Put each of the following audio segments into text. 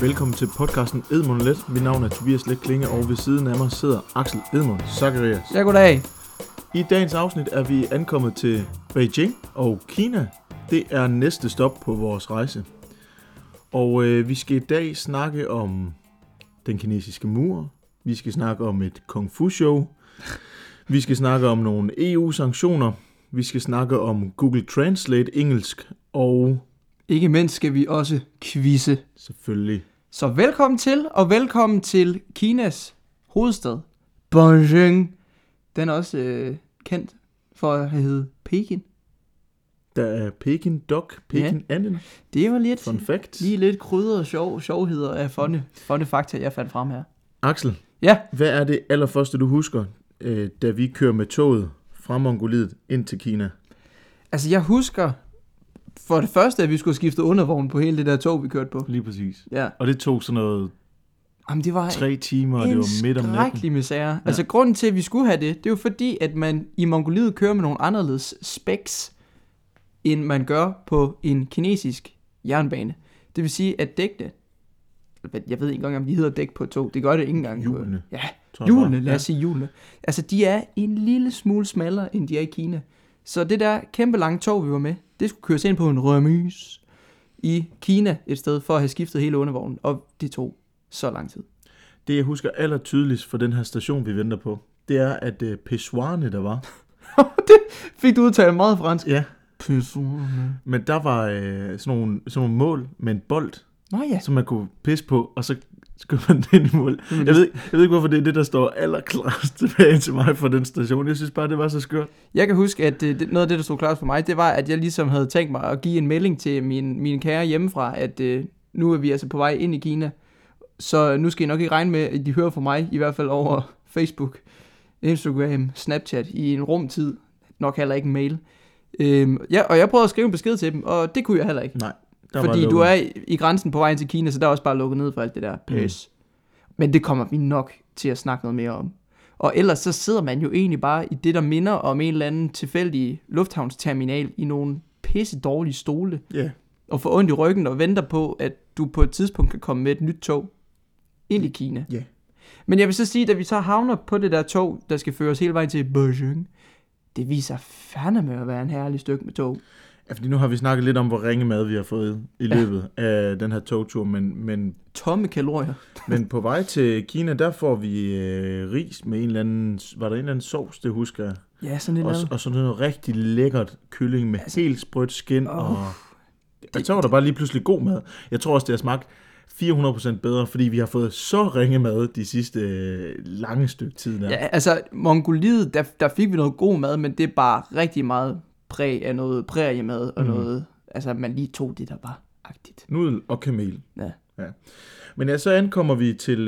Velkommen til podcasten Edmund Let. Mit navn er Tobias Letklinge, og ved siden af mig sidder Axel Edmund Sakarias. Ja, goddag. I dagens afsnit er vi ankommet til Beijing og Kina. Det er næste stop på vores rejse. Og vi skal i dag snakke om den kinesiske mur. Vi skal snakke om et Kung Fu show. Vi skal snakke om nogle EU-sanktioner. Vi skal snakke om Google Translate engelsk. Og ikke mindst skal vi også quizze. Selvfølgelig. Så velkommen til, og velkommen til Kinas hovedstad, Beijing. Den er også kendt for at hedde Peking. Der er Peking Duck, Peking Anden. Det var lidt, fun fact. Lige lidt krydder og sjovheder af funde fakta, jeg fandt frem her. Axel, ja? Hvad er det allerførste, du husker, da vi kører med toget fra Mongoliet ind til Kina? Altså, jeg husker for det første, at vi skulle skifte undervogn på hele det der tog, vi kørte på. Lige præcis. Ja. Og det tog sådan noget. Jamen, det var 3 timer, og det var midt om natten. En skrækkelig misære. Ja. Altså, grunden til, at vi skulle have det, det er jo fordi, at man i Mongoliet kører med nogle anderledes specs, end man gør på en kinesisk jernbane. Det vil sige, at dækkene, jeg ved ikke engang, om de hedder dæk på et tog. Det gør det ikke engang. Hjulene. Ja, hjulene. Lad os sige hjulene. Altså, de er en lille smule smallere, end de er i Kina. Så det der kæmpe lange tog, vi var med, det skulle køres ind på en remise i Kina et sted, for at have skiftet hele undervognen. Og det tog så lang tid. Det, jeg husker allertydeligst for den her station, vi venter på, det er, at Pechouane, der var. Det fik du udtalt meget fransk. Ja. Pechouane. Men der var sådan nogle mål med en bold, som man kunne pisse på, og så skulle man den i mål. Jeg ved ikke, hvorfor det er det, der står allerklarest tilbage til mig fra den station. Jeg synes bare, det var så skørt. Jeg kan huske, at noget af det, der stod klart for mig, det var, at jeg ligesom havde tænkt mig at give en melding til mine kære hjemmefra, at nu er vi altså på vej ind i Kina. Så nu skal I nok ikke regne med, at de hører fra mig, i hvert fald over Facebook, Instagram, Snapchat, i en rumtid. Nok heller ikke en mail. Og jeg prøvede at skrive en besked til dem, og det kunne jeg heller ikke. Nej. Fordi du er i grænsen på vejen til Kina, så der er også bare lukket ned for alt det der pis. Men det kommer vi nok til at snakke noget mere om. Og ellers så sidder man jo egentlig bare i det, der minder om en eller anden tilfældig lufthavnsterminal i nogle pisse dårlige stole. Yeah. Og får ondt i ryggen og venter på, at du på et tidspunkt kan komme med et nyt tog ind i Kina. Yeah. Men jeg vil så sige, at vi så havner på det der tog, der skal føre os hele vejen til Beijing. Det viser fandme at være en herlig stykke med tog. Ja, fordi nu har vi snakket lidt om, hvor ringe mad vi har fået i løbet af den her togtur, men tomme kalorier. Men på vej til Kina, der får vi ris med en eller anden, var der en eller anden sovs, det husker jeg. Ja, sådan lidt. Og sådan noget rigtig lækkert kylling med helt sprødt skin. Og så var der bare lige pludselig god mad. Jeg tror også, det har smagt 400% bedre, fordi vi har fået så ringe mad de sidste lange stykke tid der. Ja, altså Mongoliet, der fik vi noget god mad, men det er bare rigtig meget præg af noget præriemad og noget, altså man lige tog det, der var agtigt. Nudel og kamel. Ja. Men ja, så ankommer vi til en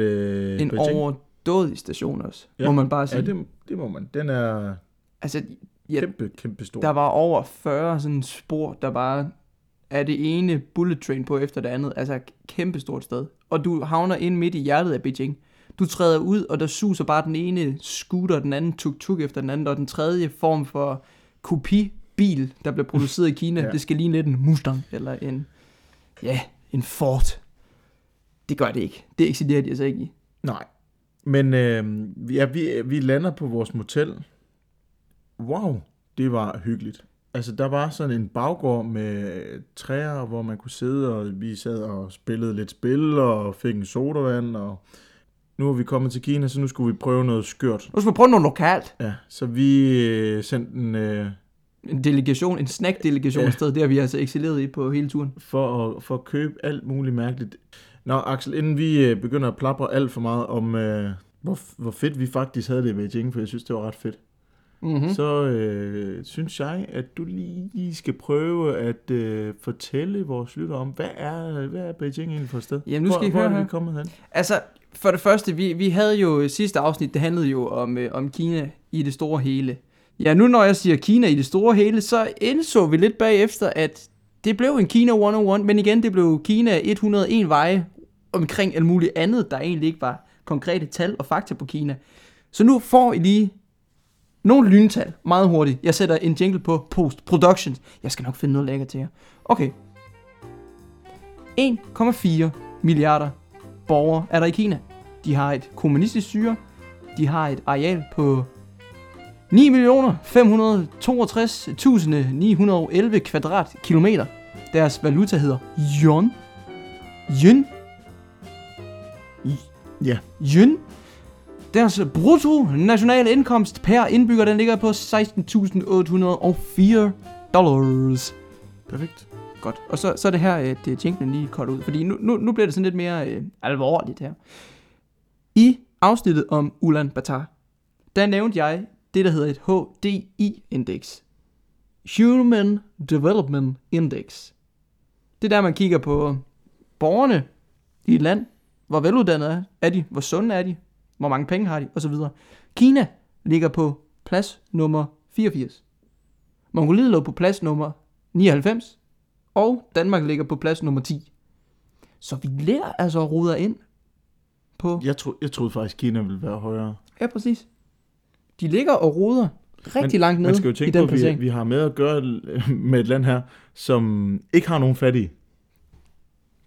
Beijing. Overdådig station også, ja. Må man bare sige. Ja, det må man. Den er altså, kæmpe stor. Der var over 40 sådan spor, der bare er det ene bullet train på efter det andet, altså kæmpe stort sted. Og du havner ind midt i hjertet af Beijing. Du træder ud, og der suser bare den ene scooter, den anden tuk-tuk efter den anden, og den tredje form for kopi bil, der bliver produceret i Kina, Det skal ligne lidt en Mustang, eller en Ford. Det gør det ikke. Det eksisterer de altså ikke i. Nej. Men vi lander på vores motel. Wow, det var hyggeligt. Altså, der var sådan en baggård med træer, hvor man kunne sidde, og vi sad og spillede lidt spil, og fik en sodavand, og nu er vi kommet til Kina, så nu skulle vi prøve noget skørt. Nu skal vi prøve noget lokalt. Ja, så vi sendte en delegation, en snack-delegation afsted, det har vi altså eksileret i på hele turen. For at købe alt muligt mærkeligt. Nå, Axel, inden vi begynder at plapre alt for meget om, hvor fedt vi faktisk havde det i Beijing, for jeg synes, det var ret fedt, så synes jeg, at du lige skal prøve at fortælle vores lytter om, hvad er Beijing egentlig for et sted? Jamen, nu skal I høre her. Hvor er vi kommet hen? Altså, for det første, vi havde jo sidste afsnit, det handlede jo om Kina i det store hele. Ja, nu når jeg siger Kina i det store hele, så indså vi lidt bagefter, at det blev en Kina 101, men igen, det blev Kina 101 veje omkring alt muligt andet, der egentlig ikke var konkrete tal og fakta på Kina. Så nu får I lige nogle lyntal meget hurtigt. Jeg sætter en jingle på post-production. Jeg skal nok finde noget lækkert til jer. Okay. 1,4 milliarder borgere er der i Kina. De har et kommunistisk styre. De har et areal på 9.562.911 kvadratkilometer. Deres valuta hedder yuan. Yen. Ja. Yen. Deres brutto nationale indkomst per indbygger, den ligger på $16,804. Perfekt. Godt. Og så er det her, at jinglen lige kort ud, fordi nu bliver det sådan lidt mere alvorligt her. I afsnittet om Ulaanbaatar, der nævnte jeg det, der hedder et HDI-indeks. Human Development Index. Det er der, man kigger på borgerne i et land. Hvor veluddannede er de? Hvor sunde er de? Hvor mange penge har de? Og så videre. Kina ligger på plads nummer 84. Mongoliet lå på plads nummer 99. Og Danmark ligger på plads nummer 10. Så vi lærer altså at ruder ind på... Jeg troede faktisk, Kina ville være højere. Ja, præcis. De ligger og ruder rigtig langt nede i den placering. Man skal jo tænke på, at vi har med at gøre med et land her, som ikke har nogen fattige.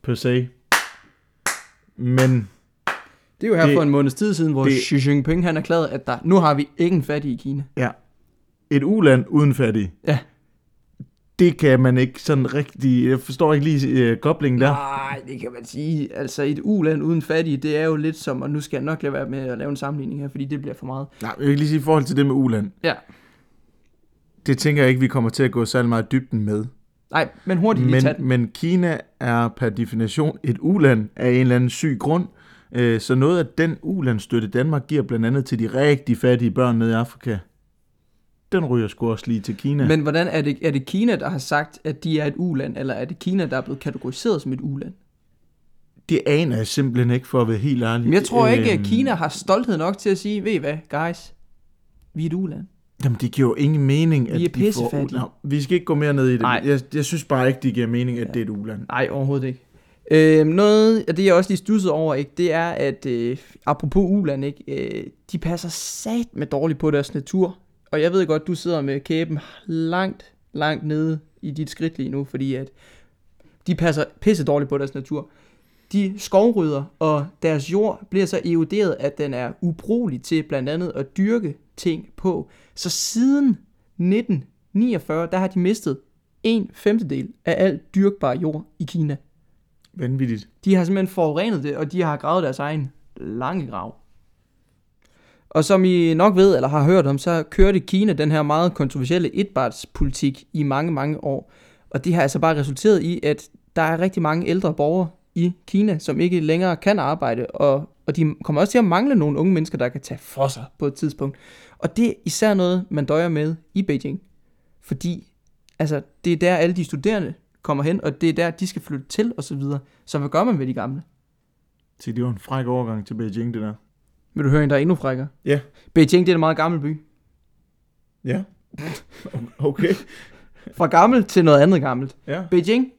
Per se. Men... det er jo her for en måneds tid siden, hvor Xi Jinping han erklærede, at nu har vi ikke en fattig i Kina. Ja. Et uland uden fattig. Ja. Det kan man ikke sådan rigtig... Jeg forstår ikke lige koblingen der. Nej, det kan man sige. Altså, et uland uden fattig, det er jo lidt som... Og nu skal jeg nok lade være med at lave en sammenligning her, fordi det bliver for meget. Nej, jeg vil lige sige i forhold til det med uland. Ja. Det tænker jeg ikke, vi kommer til at gå særlig meget dybden med. Nej, men hurtigt lige tage den. Men Kina er per definition et uland af en eller anden syg grund. Så noget af den ulandsstøtte Danmark giver blandt andet til de rigtig fattige børn nede i Afrika, den ryger sgu også lige til Kina. Men hvordan er det, Kina, der har sagt, at de er et uland, eller er det Kina, der er blevet kategoriseret som et uland? Det aner jeg simpelthen ikke, for at være helt ærlig. Men jeg tror ikke, at Kina har stolthed nok til at sige, ved I hvad, guys, vi er et uland. Jamen, det giver jo ingen mening, at de får... No, vi skal ikke gå mere ned i det. Jeg synes bare ikke, det giver mening, at det er et uland. Nej, overhovedet ikke. Noget af det, jeg også lige studsede over, ikke, det er, at apropos uland, ikke, de passer sat med dårligt på deres natur. Og jeg ved godt, du sidder med kæben langt, langt nede i dit skridt lige nu, fordi at de passer pisse dårligt på deres natur. De skovrydder, og deres jord bliver så eroderet, at den er ubrugelig til blandt andet at dyrke ting på. Så siden 1949, der har de mistet 1/5 af alt dyrkbar jord i Kina. Vanvittigt. De har simpelthen forurenet det, og de har gravet deres egen lange grav. Og som I nok ved, eller har hørt om, så kørte Kina den her meget kontroversielle etbarnspolitik i mange, mange år. Og det har altså bare resulteret i, at der er rigtig mange ældre borgere i Kina, som ikke længere kan arbejde, og de kommer også til at mangle nogle unge mennesker, der kan tage for sig på et tidspunkt. Og det er især noget, man døjer med i Beijing. Fordi altså, det er der alle de studerende kommer hen, og det er der, de skal flytte til, og så videre. Så hvad gør man med de gamle? Det var en fræk overgang til Beijing, det der. Vil du høre en, der er endnu frækker? Ja. Yeah. Beijing, det er en meget gammel by. Ja. Yeah. Okay. Fra gammelt til noget andet gammelt. Yeah. Beijing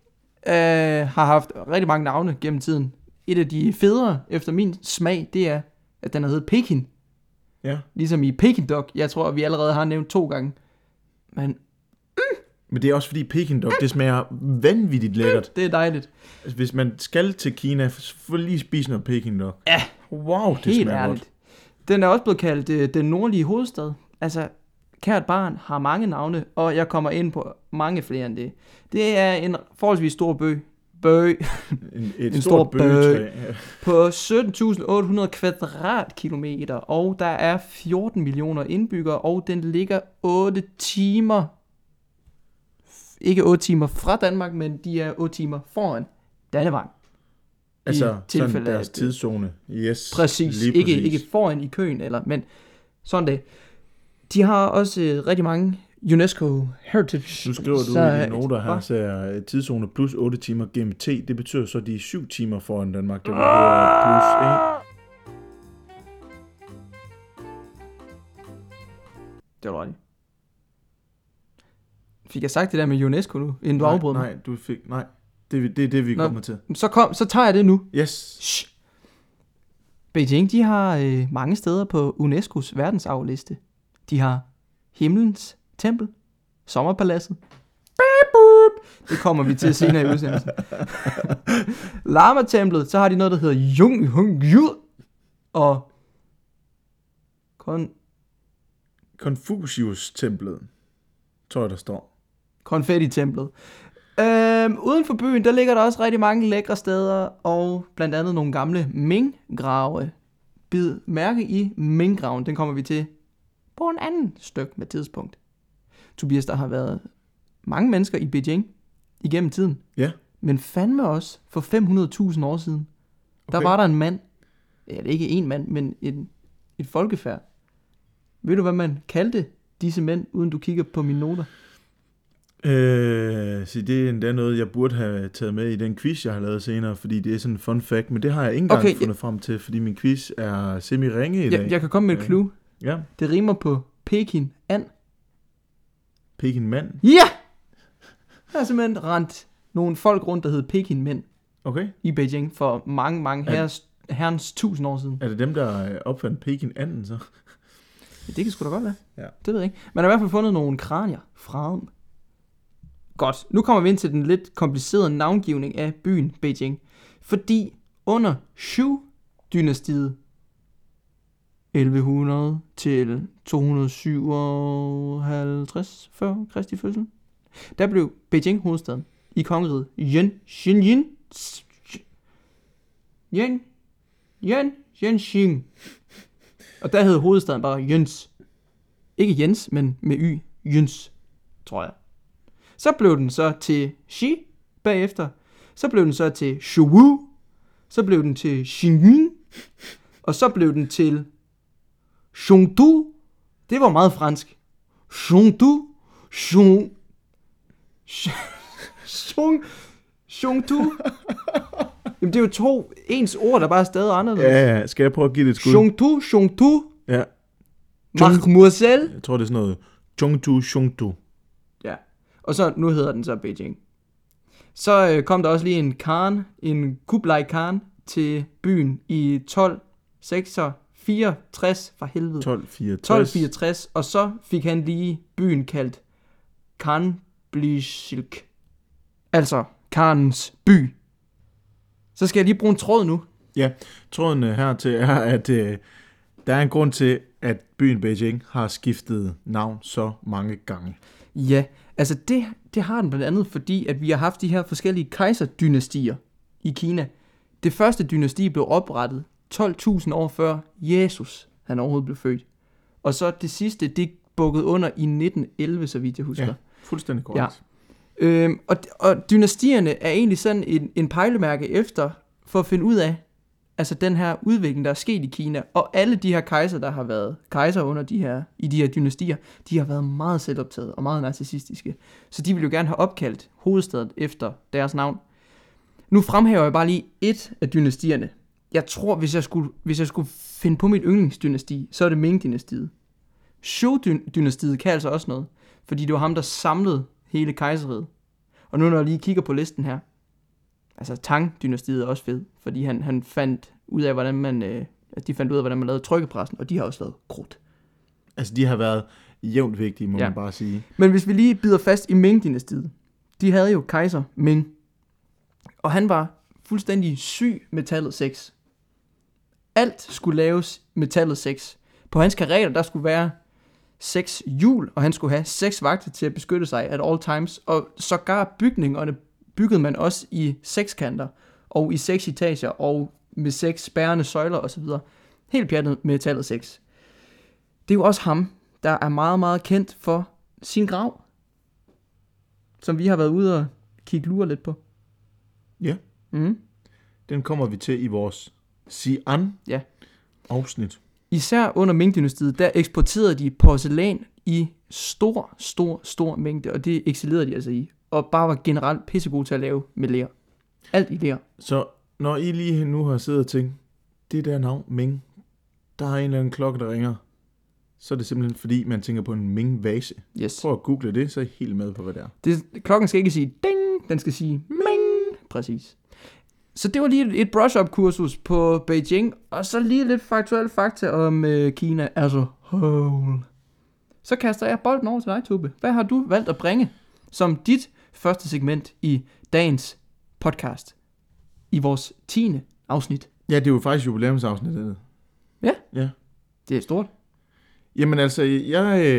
har haft rigtig mange navne gennem tiden. Et af de federe, efter min smag, det er, at den har heddet Peking. Ja. Yeah. Ligesom i Peking-dog. Jeg tror, vi allerede har nævnt 2 gange. Men det er også fordi Peking-dog, det smager vanvittigt lækkert. Det er dejligt. Altså, hvis man skal til Kina, så lige spise noget Peking-dog. Ja. Wow, det helt smager ærligt. Godt. Den er også blevet kaldt den nordlige hovedstad. Altså, kært barn har mange navne, og jeg kommer ind på mange flere end det. Det er en forholdsvis stor bøgetræ. På 17.800 kvadratkilometer, og der er 14 millioner indbyggere, og den ligger 8 timer. Ikke 8 timer fra Danmark, men de er 8 timer foran Danmark. Altså sådan deres tidszone. Yes, præcis. Ikke foran i køen, eller, men sådan det. De har også rigtig mange UNESCO Heritage. Nu skriver du i dine noter her, så tidszone plus 8 timer GMT, det betyder så, de er 7 timer foran Danmark. Det var plus 1. Det var rigtigt. Fik jeg sagt det der med UNESCO nu, inden du afbrød mig? Nej, du fik... Nej, det er det, vi kommer til. Så tager jeg det nu. Yes. Shh. Beijing, de har mange steder på UNESCO's verdensarvliste. De har Himlens Tempel, Sommerpaladset, Det kommer vi til senere i udsendelsen. Lama-templet, så har de noget, der hedder Jung Hung Yu og Confucius-templet, tror jeg, der står. Konfetti-templet. Uden for byen, der ligger der også rigtig mange lækre steder, og blandt andet nogle gamle Ming-grave. Bid mærke i Ming-graven, den kommer vi til på en anden stykke med tidspunkt. Tobias, der har været mange mennesker i Beijing igennem tiden. Ja. Men fandme også for 500.000 år siden. Okay. Der var der en mand, eller ikke en mand, men et folkefærd. Ved du, hvad man kaldte disse mænd, uden du kigger på mine noter? Så det er endda noget, jeg burde have taget med i den quiz, jeg har lavet senere, fordi det er sådan en fun fact, men det har jeg ikke engang fundet frem til, fordi min quiz er semi-ringe i dag. Jeg kan komme med et clue. Ja. Det rimer på Peking-mand. Peking-mand? Ja! Der er simpelthen rent nogle folk rundt, der hed Peking-mænd i Beijing for mange, mange herrens 1000 år siden. Er det dem, der opfandt Peking-anden så? Ja, det kan sgu da godt være. Ja. Det ved jeg ikke. Man har i hvert fald fundet nogle kranier fra dem. Godt, nu kommer vi ind til den lidt komplicerede navngivning af byen Beijing. Fordi under Shu-dynastiet, 1100 til 257 før Kristi fødsel, der blev Beijing hovedstaden i kongeriget Yenxing. Og der hed hovedstaden bare Jens. Ikke Jens, men med Y. Jens, tror jeg. Så blev den så til Xi bagefter. Så blev den så til Shuwu. Så blev den til Xingyun. Og så blev den til Chengdu. Det var meget fransk. Chengdu. Chengdu. Jamen det er jo to ens ord, der bare er stadig anderledes. Ja, skal jeg prøve at give det et skud? Chengdu. Ja. Marc-Murcel. Jeg tror, det er sådan noget. Chengdu. Og så, nu hedder den så Beijing. Så kom der også lige en Kublai Khan til byen i 1264, for helvede. 1264, og så fik han lige byen kaldt Khanblishilk. Altså, Khans by. Så skal jeg lige bruge en tråd nu. Ja, tråden hertil er, at der er en grund til, at byen Beijing har skiftet navn så mange gange. Ja, altså det har den blandt andet, fordi at vi har haft de her forskellige kejserdynastier i Kina. Det første dynasti blev oprettet 12.000 år før Jesus, han overhovedet blev født. Og så det sidste, det bukkede under i 1911, så vidt jeg husker. Ja, fuldstændig korrekt. Ja. Og dynastierne er egentlig sådan en pejlemærke efter, for at finde ud af, altså den her udvikling, der er sket i Kina, og alle de her kejser, der har været kejser under i de her dynastier, de har været meget selvoptaget og meget narcissistiske. Så de vil jo gerne have opkaldt hovedstaden efter deres navn. Nu fremhæver jeg bare lige et af dynastierne. Jeg tror, hvis jeg skulle finde på mit yndlingsdynasti, så er det Ming-dynastiet. Zhou-dynastiet kan altså også noget, fordi det var ham, der samlede hele kejseriet. Og nu når jeg lige kigger på listen her, altså Tang-dynastiet er også fed, fordi han fandt ud af, hvordan man, de fandt ud af, hvordan man lavede trykkepressen, og de har også været krudt. Altså de har været jævnt vigtige, må man bare sige. Men hvis vi lige bider fast i Ming-dynastiet, de havde jo kejser Ming, og han var fuldstændig syg med tallet 6. Alt skulle laves med tallet 6. På hans karreter, der skulle være 6 hjul, og han skulle have 6 vagter til at beskytte sig at all times, og sågar bygningerne byggede man også i 6 kanter, og i 6 etager, og med 6 spærrende søjler osv. Helt pjattet med tallet 6. Det er jo også ham, der er meget, meget kendt for sin grav, som vi har været ude og kigge lure lidt på. Ja. Mm. Den kommer vi til i vores Xi'an-afsnit. Især under Ming-dynastiet, der eksporterede de porcelæn i stor mængde, og det excellerede de altså i. Og bare var generelt pissegode til at lave med lær. Alt i lær. Så når I lige nu har siddet og tænkt, det der navn Ming, der har en eller anden klokke, der ringer, så er det simpelthen fordi, man tænker på en Ming-vase. Yes. Prøv at google det, så er I helt med på, hvad det er. Klokken skal ikke sige ding, den skal sige Ming. Præcis. Så det var lige et brush-up-kursus på Beijing, og så lige lidt faktuelle fakta om Kina, altså whole. Så kaster jeg bolden over til dig, Tube. Hvad har du valgt at bringe som dit første segment i dagens podcast. I vores 10. afsnit. Ja, det er jo faktisk jubilæumsafsnittet. Ja? Ja. Det er stort. Jamen altså,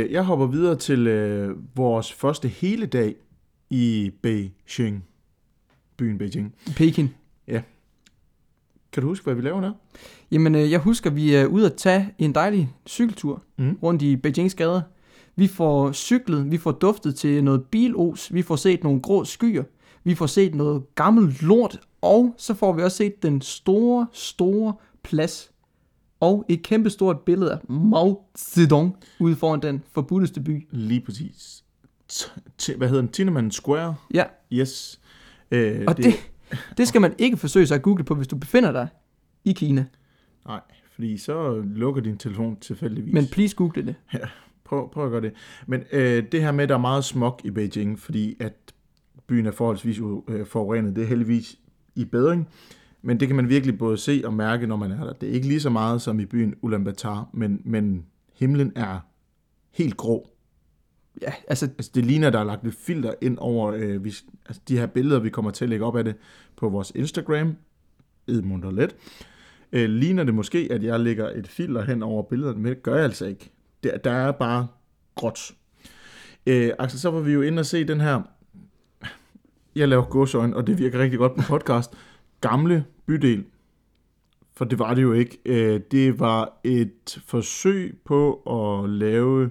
jeg hopper videre til vores første hele dag i Beijing. Byen Beijing. Peking. Ja. Kan du huske, hvad vi laver der? Jamen, jeg husker, vi er ude at tage en dejlig cykeltur rundt i Beijings gader. Vi får cyklet, vi får duftet til noget bilos, vi får set nogle grå skyer, vi får set noget gammelt lort, og så får vi også set den store, store plads. Og et kæmpestort billede af Mao Zedong ude foran den forbudteste by. Lige præcis. Hvad hedder den? Tiananmen Square? Ja. Yes. Og det skal man ikke forsøge sig at google på, hvis du befinder dig i Kina. Nej, fordi så lukker din telefon tilfældigvis. Men please google det. Ja, prøv at gøre det. Men det her med, at der er meget smog i Beijing, fordi at byen er forholdsvis forurenet, det er heldigvis i bedring. Men det kan man virkelig både se og mærke, når man er der. Det er ikke lige så meget som i byen Ulaanbaatar, men himlen er helt grå. Ja, altså det ligner, der er lagt et filter ind over de her billeder, vi kommer til at lægge op af det på vores Instagram, Edmund Let. Ligner det måske, at jeg lægger et filter hen over billederne, men det gør jeg altså ikke. Der er bare gråt. Axel, så var vi jo inde og se den her, jeg laver gåsøjne, og det virker rigtig godt på podcast, gamle bydel. For det var det jo ikke. Det var et forsøg på at lave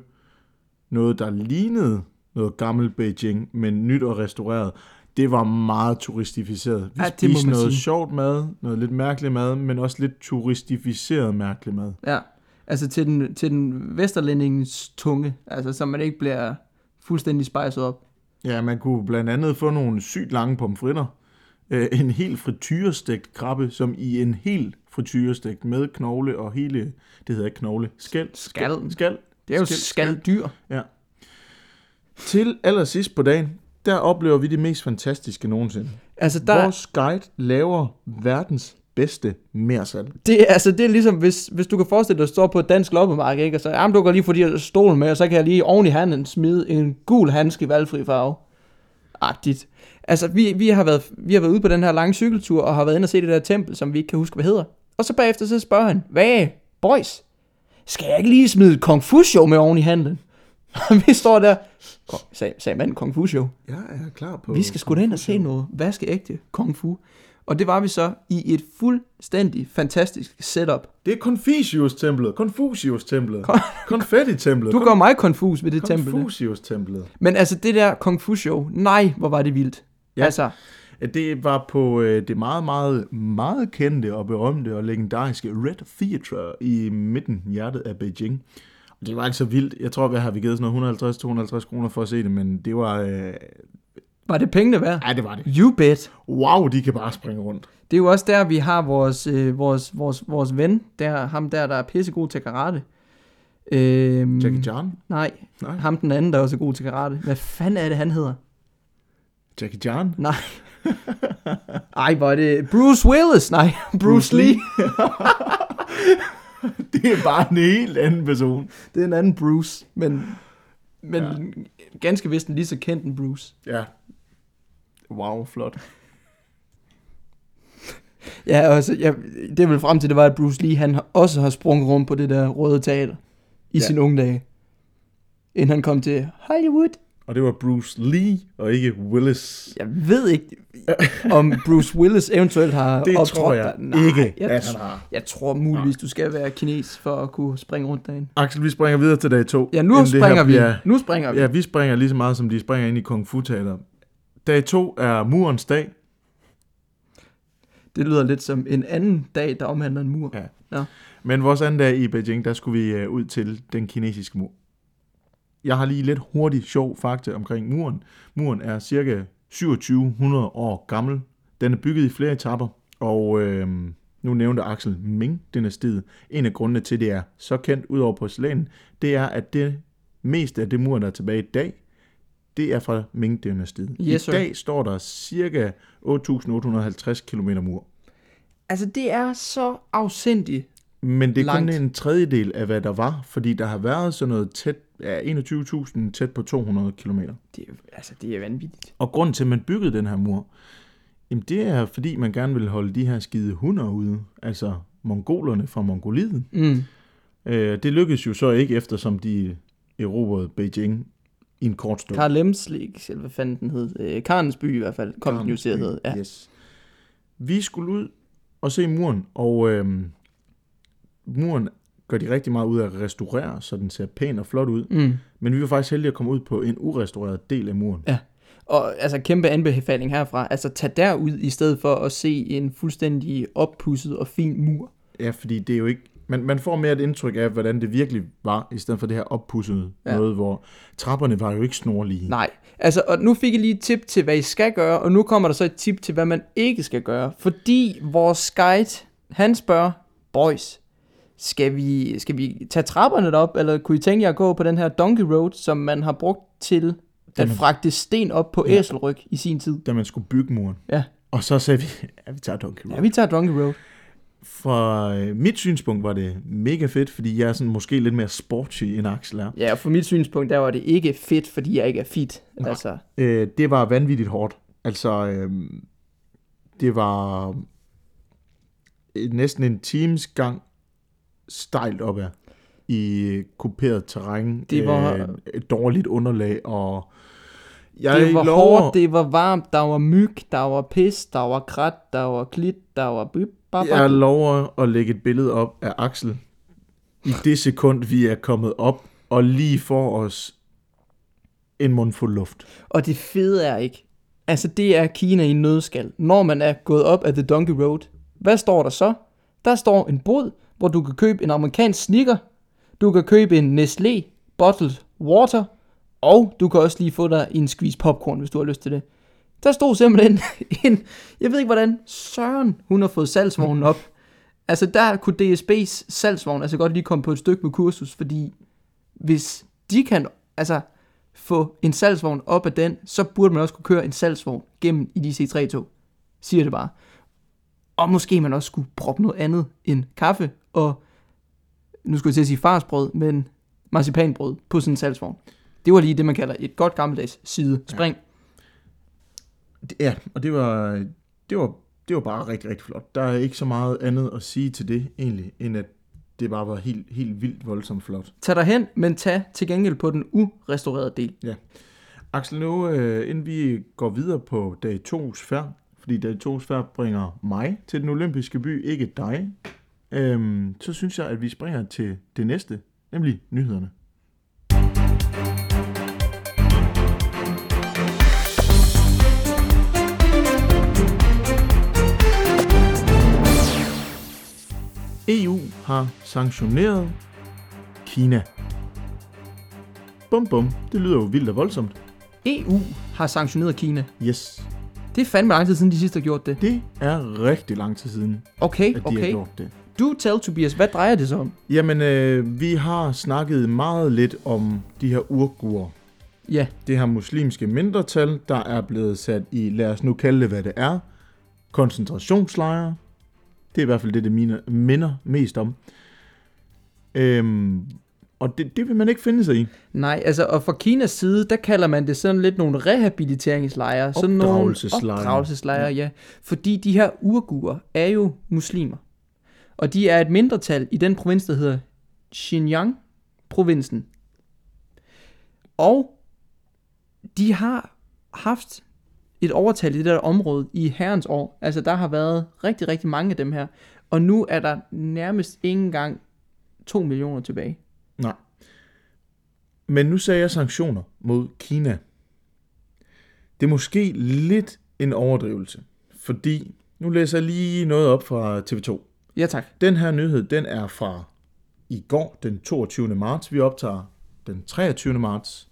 noget, der lignede noget gammelt Beijing, men nyt og restaureret. Det var meget turistificeret. Vi spiste noget sjovt mad, noget lidt mærkelig mad, men også lidt turistificeret mærkelig mad. Ja, altså til den vesterlændingens tunge, altså så man ikke bliver fuldstændig spejset op. Ja, man kunne blandt andet få nogle sygt lange pomfritter. En helt frityrestegt krabbe, som i en helt frityrestegt med knogle og hele, det hedder ikke knogle, skal. Det er jo skaldyr. Ja. Til allersidst på dagen, der oplever vi det mest fantastiske nogensinde. Altså vores guide laver verdens bedste mersal. Det er ligesom, hvis du kan forestille dig at stå på et dansk loppemarked, ikke? Og så du kan lige få de her stole med, og så kan jeg lige oven i handen smide en gul handske i valgfri farve. Agtigt. Altså, vi har været ude på den her lange cykeltur, og har været inde og se det der tempel, som vi ikke kan huske, hvad hedder. Og så bagefter, så spørger han, hvad, boys, skal jeg ikke lige smide Confucius med oven i handen? Og vi står der, sagde manden Confucius. Jeg er klar på. Vi skal sgu da ind og se noget vaskeægte kung fu. Og det var vi så i et fuldstændig fantastisk setup. Det er Confucius-templet, Confucius-templet, konfetti-templet. Du gør mig konfus ved det tempel. Confucius-templet. Men altså det der Confucius, nej, hvor var det vildt. Ja, altså. Det var på det meget, meget, meget kendte og berømte og legendariske Red Theatre i midten hjertet af Beijing. Det var ikke så vildt. Jeg tror, hvad har vi givet sådan noget 150-250 kroner for at se det, men det var... Var det pengene værd? Ja, det var det. You bet. Wow, de kan bare springe rundt. Det er jo også der, vi har vores ven, der, ham der er pissegod til karate. Jackie Chan? Nej, ham den anden, der er også god til karate. Hvad fanden er det, han hedder? Jackie Chan? Nej. Ej, hvor er det... Bruce Willis? Nej, Bruce Lee. Det er bare en helt anden person. Det er en anden Bruce, men ja. Ganske vist lige så kendt en Bruce. Ja. Wow, flot. Ja, altså, det vil frem til, det var, at Bruce Lee, han også har sprunget rundt på det der røde teater i sine unge dage, inden han kom til Hollywood. Og det var Bruce Lee, og ikke Willis. Jeg ved ikke, om Bruce Willis eventuelt har optrådt. Det tror jeg ikke, at han har. Jeg tror muligvis, du skal være kines for at kunne springe rundt derinde. Axel, vi springer videre til dag 2. Ja, nu springer vi. Ja, vi springer lige så meget, som de springer ind i Kung Fu-teater. Dag 2 er murens dag. Det lyder lidt som en anden dag, der omhandler en mur. Ja. Men vores anden dag i Beijing, der skulle vi ud til den kinesiske mur. Jeg har lige lidt hurtigt sjov fakta omkring muren. Muren er cirka 2700 år gammel. Den er bygget i flere etaper, og nu nævnte Axel Ming-dynastiet. En af grundene til, det er så kendt ud over porcelænen, det er, at det meste af det mur, der er tilbage i dag, det er fra Ming-dynastiet. Yes, i dag står der cirka 8850 km mur. Altså, det er så afsindigt Men det er langt. Kun en tredjedel af, hvad der var, fordi der har været sådan noget tæt af 21.000 tæt på 200 kilometer. Det er vanvittigt. Og grunden til, at man byggede den her mur, jamen det er, fordi man gerne vil holde de her skide hunder ude, altså mongolerne fra Mongoliet. Mm. Det lykkedes jo så ikke, eftersom de erobrede Beijing i en kort stund. Karlens by i hvert fald, kom den jo til at hedde. Ja. Yes. Vi skulle ud og se muren, og muren gør de rigtig meget ud af at restaurere, så den ser pæn og flot ud. Mm. Men vi var faktisk heldige at komme ud på en urestaureret del af muren. Ja, og altså kæmpe anbefaling herfra. Altså tag derud i stedet for at se en fuldstændig oppudset og fin mur. Ja, fordi det er jo ikke... Man får mere et indtryk af, hvordan det virkelig var, i stedet for det her oppudsede noget, hvor trapperne var jo ikke snorlige. Nej, altså, og nu fik jeg lige et tip til, hvad I skal gøre, og nu kommer der så et tip til, hvad man ikke skal gøre. Fordi vores guide, han spørger, boys, skal vi tage trapperne derop, eller kunne I tænke jer at gå på den her donkey road, som man har brugt til at fragte sten op på æselryg i sin tid? Da man skulle bygge muren. Ja. Og så sagde vi, vi tager donkey road. Ja, vi tager donkey road. Fra mit synspunkt var det mega fedt, fordi jeg er sådan måske lidt mere sporty end Axel er. Ja, og fra mit synspunkt, der var det ikke fedt, fordi jeg ikke er fit. Altså. Det var vanvittigt hårdt. Altså, det var næsten en times gang stejlt opad i kuperet terræn. Det var et dårligt underlag, og det var hårdt, det var varmt, der var myg, der var pis, der var krat, der var klit, der var byb. Jeg lover at lægge et billede op af Axel i det sekund, vi er kommet op, og lige for os en mundfuld luft. Og det fede er ikke. Altså, det er Kina i en nødskal. Når man er gået op af The Donkey Road, hvad står der så? Der står en bod, hvor du kan købe en amerikansk sneaker, du kan købe en Nestlé Bottled Water, og du kan også lige få dig en squeeze popcorn, hvis du har lyst til det. Der stod simpelthen jeg ved ikke hvordan, Søren, hun har fået salgsvognen op. Altså der kunne DSB's salgsvogn altså godt lige komme på et stykke med kursus, fordi hvis de kan altså få en salgsvogn op af den, så burde man også kunne køre en salgsvogn gennem IC3-tog, siger det bare. Og måske man også skulle proppe noget andet end kaffe og, nu skulle jeg til at sige farsbrød, men marcipanbrød på sådan en salgsvogn. Det var lige det, man kalder et godt gammeldags sidespring. Ja. Ja, og det var bare rigtig, rigtig flot. Der er ikke så meget andet at sige til det egentlig, end at det bare var helt, helt vildt voldsomt flot. Tag dig hen, men tag til gengæld på den urestaurerede del. Ja. Axel, nu inden vi går videre på dag 2's færd, fordi dag 2's færd bringer mig til den olympiske by, ikke dig, så synes jeg, at vi springer til det næste, nemlig nyhederne. EU har sanktioneret Kina. Bum bum, det lyder jo vildt og voldsomt. EU har sanktioneret Kina? Yes. Det er fandme lang tid siden, de sidst har gjort det. Det er rigtig lang tid siden, at de har gjort det. Du tell, Tobias, hvad drejer det sig om? Jamen, vi har snakket meget lidt om de her uigurer. Ja. Det her muslimske mindretal, der er blevet sat i, lad os nu kalde det, hvad det er, koncentrationslejre. Det er i hvert fald det, det minder mest om. Og det vil man ikke finde sig i. Nej, altså, og fra Kinas side, der kalder man det sådan lidt nogle rehabiliteringslejre. Opdragelseslejre, ja. Fordi de her uigurer er jo muslimer. Og de er et mindretal i den provins, der hedder Xinjiang-provinsen. Og de har haft et overtal i det der område i herrens år. Altså der har været rigtig, rigtig mange af dem her. Og nu er der nærmest ikke engang 2 millioner tilbage. Nej. Men nu sagde jeg sanktioner mod Kina. Det er måske lidt en overdrivelse. Fordi, nu læser jeg lige noget op fra TV2. Ja tak. Den her nyhed, den er fra i går, den 22. marts. Vi optager den 23. marts.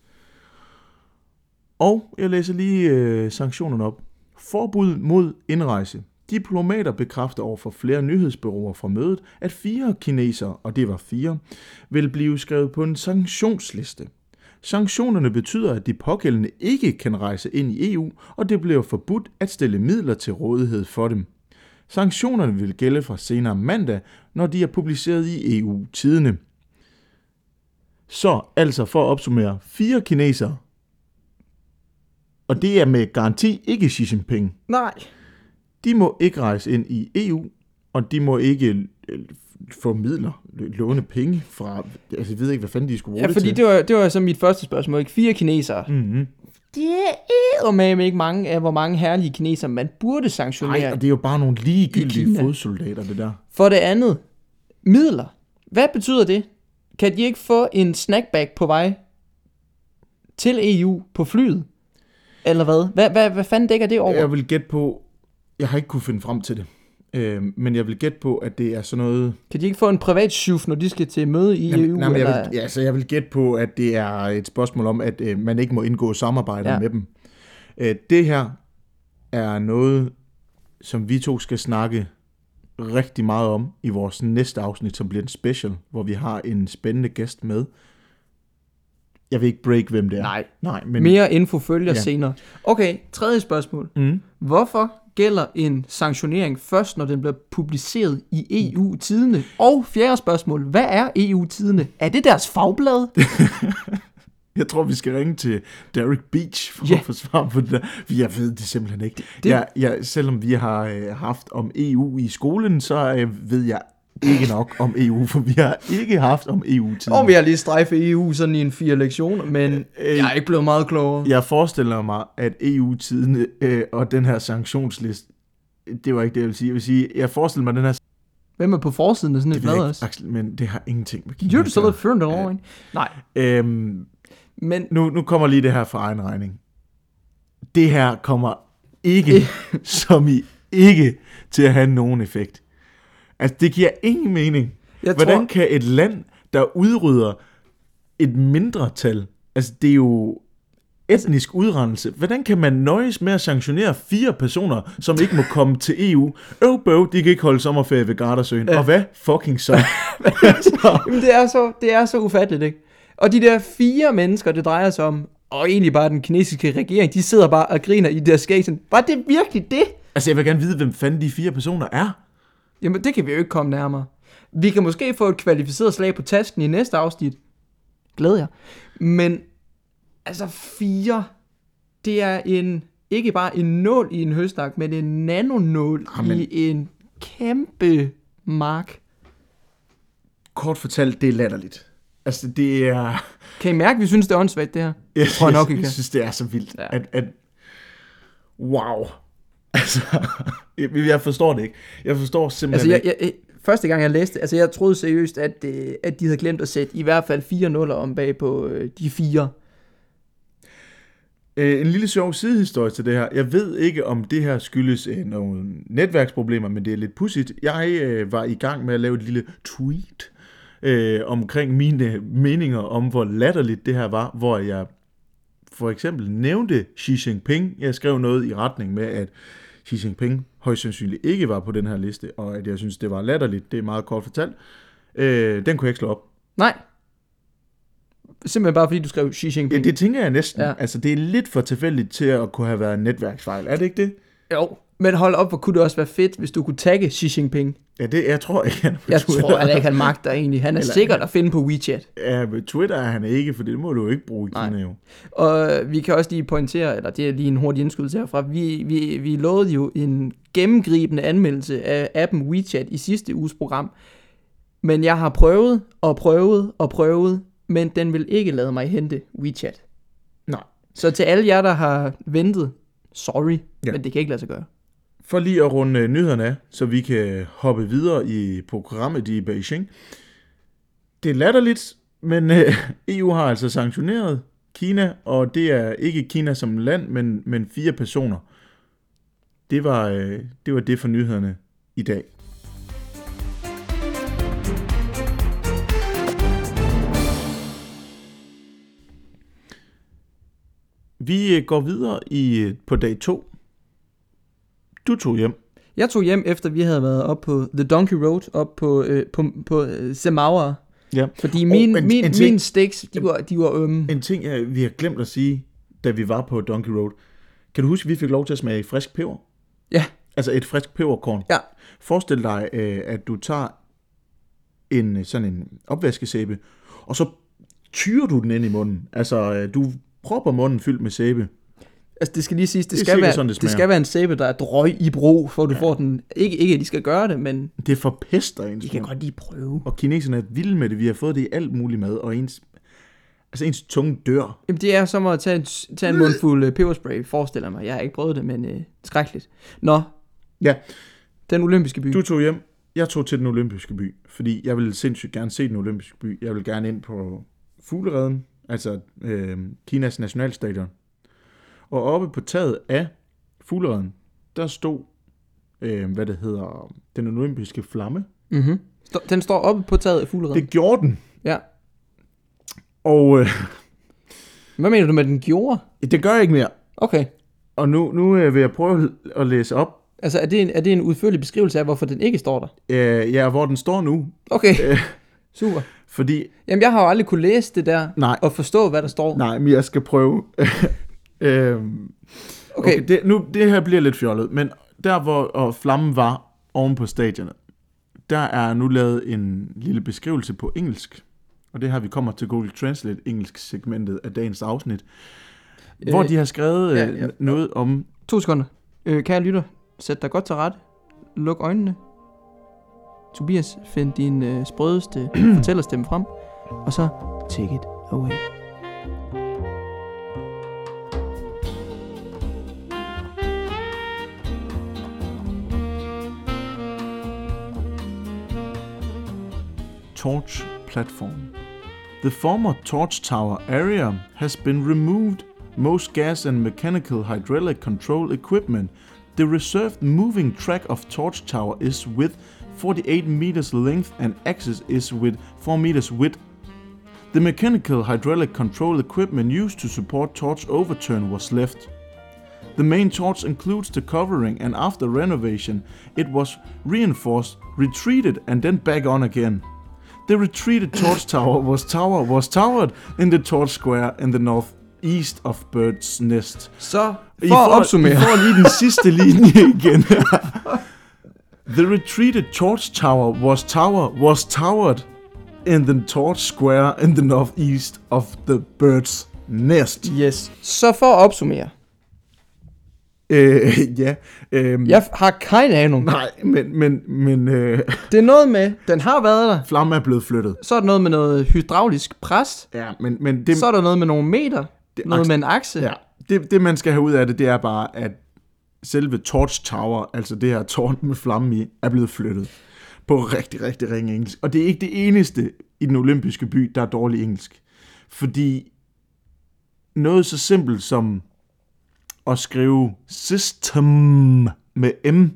Og jeg læser lige sanktionerne op. Forbud mod indrejse. Diplomater bekræfter over for flere nyhedsbureauer fra mødet, at 4 kinesere, og det var 4, vil blive skrevet på en sanktionsliste. Sanktionerne betyder, at de pågældende ikke kan rejse ind i EU, og det bliver forbudt at stille midler til rådighed for dem. Sanktionerne vil gælde fra senere mandag, når de er publiceret i EU-tidene. Så altså for at opsummere, 4 kinesere. Og det er med garanti ikke Xi Jinping. Nej. De må ikke rejse ind i EU, og de må ikke få midler, låne penge fra... Altså, jeg ved ikke, hvad fanden de skulle bruge det til. Ja, fordi det var så mit første spørgsmål, ikke? 4 kinesere. Mm-hmm. Det er eddermame ikke mange af, hvor mange herlige kinesere man burde sanktionere. Nej, og det er jo bare nogle ligegyldige fodsoldater, det der. For det andet, midler. Hvad betyder det? Kan de ikke få en snackbag på vej til EU på flyet? Eller hvad? Hvad fanden dækker det over? Jeg vil gætte på... Jeg har ikke kunne finde frem til det. Men jeg vil gætte på, at det er sådan noget... Kan de ikke få en privat chef, når de skal til møde i EU? Nej, jeg vil gætte på, at det er et spørgsmål om, at man ikke må indgå samarbejder med dem. Det her er noget, som vi to skal snakke rigtig meget om i vores næste afsnit, som bliver en special, hvor vi har en spændende gæst med. Jeg vil ikke break, hvem det er. Nej, men... Mere info følger senere. Okay, 3. spørgsmål. Mm. Hvorfor gælder en sanktionering først, når den bliver publiceret i EU-tidene? Og 4. spørgsmål, hvad er EU-tidene? Er det deres fagblad? Jeg tror, vi skal ringe til Derek Beach for at få svar på det der. Jeg ved det simpelthen ikke. Selvom vi har haft om EU i skolen, så ved jeg ikke nok om EU, for vi har ikke haft om EU-tidene. Og vi har lige strejfet EU sådan i en 4 lektioner, men jeg er ikke blevet meget klogere. Jeg forestiller mig, at EU-tidene og den her sanktionsliste, det var ikke det, jeg ville sige. Jeg forestiller mig den her... Hvem er på forsiden af sådan et blad også? Axel, men det har ingenting med Kina. Gjør du så lidt førende over, ikke? Nej. Men... Nu kommer lige det her fra egen regning. Det her kommer ikke, som I ikke, til at have nogen effekt. Altså, det giver ingen mening. Hvordan kan et land, der udrydder et mindretal, altså det er jo etnisk udrendelse, hvordan kan man nøjes med at sanktionere 4 personer, som ikke må komme til EU? Øvbøv, de kan ikke holde sommerferie ved Gardasøen. Og hvad fucking så? Jamen, det er så ufatteligt, ikke? Og de der 4 mennesker, det drejer sig om, og egentlig bare den kinesiske regering, de sidder bare og griner i deres skæsen. Var det virkelig det? Altså, jeg vil gerne vide, hvem fanden de 4 personer er. Jamen, det kan vi jo ikke komme nærmere. Vi kan måske få et kvalificeret slag på tasken i næste afsnit. Glæder jeg. Men, altså 4, det er ikke bare en nål i en høstak, men en nanonål i en kæmpe mark. Kort fortalt, det er latterligt. Altså, det er... Kan I mærke, vi synes, det er åndssvagt, det her? Jeg tror nok, I kan. Jeg synes, det er så vildt, at... Wow. Altså... Jeg forstår det ikke. Jeg forstår simpelthen altså, ikke. Første gang jeg læste, altså jeg troede seriøst, at de havde glemt at sætte i hvert fald 4 nuller om bag på de 4. En lille sjov sidehistorie til det her. Jeg ved ikke, om det her skyldes nogle netværksproblemer, men det er lidt pudsigt. Jeg var i gang med at lave et lille tweet omkring mine meninger om, hvor latterligt det her var, hvor jeg for eksempel nævnte Xi Jinping. Jeg skrev noget i retning med, at Xi Jinping højst sandsynligt ikke var på den her liste, og at jeg synes, det var latterligt, det er meget kort fortalt. Den kunne jeg ikke slå op. Nej. Simpelthen bare fordi du skrev Xi Jinping. Ja, det tænker jeg næsten. Ja. Altså, det er lidt for tilfældigt til at kunne have været en netværksfejl. Er det ikke det? Jo, men hold op, hvor kunne det også være fedt, hvis du kunne tagge Xi Jinping. Ja, det jeg tror ikke, han er på Twitter. Jeg tror ikke, han magter egentlig. Han er sikkert at finde på WeChat. Ja, på Twitter er han ikke, for det må du jo ikke bruge i Kina jo. Og vi kan også lige pointere, eller det er lige en hurtig indskydelse herfra, vi lovede jo en gennemgribende anmeldelse af appen WeChat i sidste uges program, men jeg har prøvet, men den vil ikke lade mig hente WeChat. Nej. Så til alle jer, der har ventet, sorry, men det kan ikke lade sig gøre. For lige at runde nyhederne af, så vi kan hoppe videre i programmet i Beijing. Det er latterligt, men EU har altså sanktioneret Kina, og det er ikke Kina som land, men 4 personer. Det var det for nyhederne i dag. Vi går videre på dag 2. Du tog hjem. Jeg tog hjem, efter vi havde været op på The Donkey Road, op på Semaura. Ja. Fordi mine sticks, de var ømme. En ting, vi har glemt at sige, da vi var på Donkey Road. Kan du huske, at vi fik lov til at smage frisk peber? Ja. Altså et frisk peberkorn? Ja. Forestil dig, at du tager en sådan en opvaskesæbe, og så tyrer du den ind i munden. Altså, du propper munden fyldt med sæbe. Altså, det skal lige siges, det skal være en sæbe, der er drøg i brug, for du får den. Ikke, at de skal gøre det, men... Det forpester ens. De kan godt lige prøve. Og kineserne er vilde med det. Vi har fået det i alt muligt mad, og ens tunge dør. Jamen, det er som at tage en mundfuld peberspray, forestiller mig. Jeg har ikke prøvet det, men skrækkeligt. Nå. Ja. Den olympiske by. Du tog hjem. Jeg tog til den olympiske by, fordi jeg ville sindssygt gerne se den olympiske by. Jeg ville gerne ind på Fuglereden, altså Kinas nationalstadion. Og oppe på taget af Fuglereden, der stod, den olympiske flamme. Mm-hmm. Den står oppe på taget af Fuglereden? Det gjorde den. Ja. Og... Hvad mener du med, den gjorde? Det gør jeg ikke mere. Okay. Og nu vil jeg prøve at læse op. Altså, er det en udførlig beskrivelse af, hvorfor den ikke står der? Ja, hvor den står nu. Okay, super. Fordi... Jamen, jeg har jo aldrig kunne læse det der, nej, og forstå, hvad der står. Nej, men jeg skal prøve. Okay, det her bliver lidt fjollet, men der, hvor flammen var oven på stadionet, der er nu lavet en lille beskrivelse på engelsk, og det her, vi kommer til Google Translate, engelsk-segmentet af dagens afsnit, hvor de har skrevet noget om... 2 sekunder. Kære lytter, sæt dig godt til rette. Luk øjnene. Tobias, find din sprødeste fortællerstemme frem, og så take it away. Torch platform. The former torch tower area has been removed. Most gas and mechanical hydraulic control equipment. The reserved moving track of torch tower is with 48 meters length and axis is with 4 meters width. The mechanical hydraulic control equipment used to support torch overturn was left. The main torch includes the covering, and after renovation it was reinforced, retreated and then back on again. The retreated torch tower was towered in the torch square in the north. East of Bird's Nest. Så, for at opsummere. I får lige den sidste linje igen. The retreated torch tower was towered in the torch square in the northeast of the Bird's Nest. Yes. Så for at opsummere. Jeg har keine anelse. Nej, men det er noget med, den har været der. Flammen er blevet flyttet. Så er der noget med noget hydraulisk pres. Ja, men det... Så er der noget med nogle meter. Noget med en akse. Ja. Det man skal have ud af det er bare, at selve torch tower, altså det her tårn med flamme i, er blevet flyttet på rigtig, rigtig ringe engelsk. Og det er ikke det eneste i den olympiske by, der er dårlig engelsk. Fordi noget så simpelt som at skrive system med M,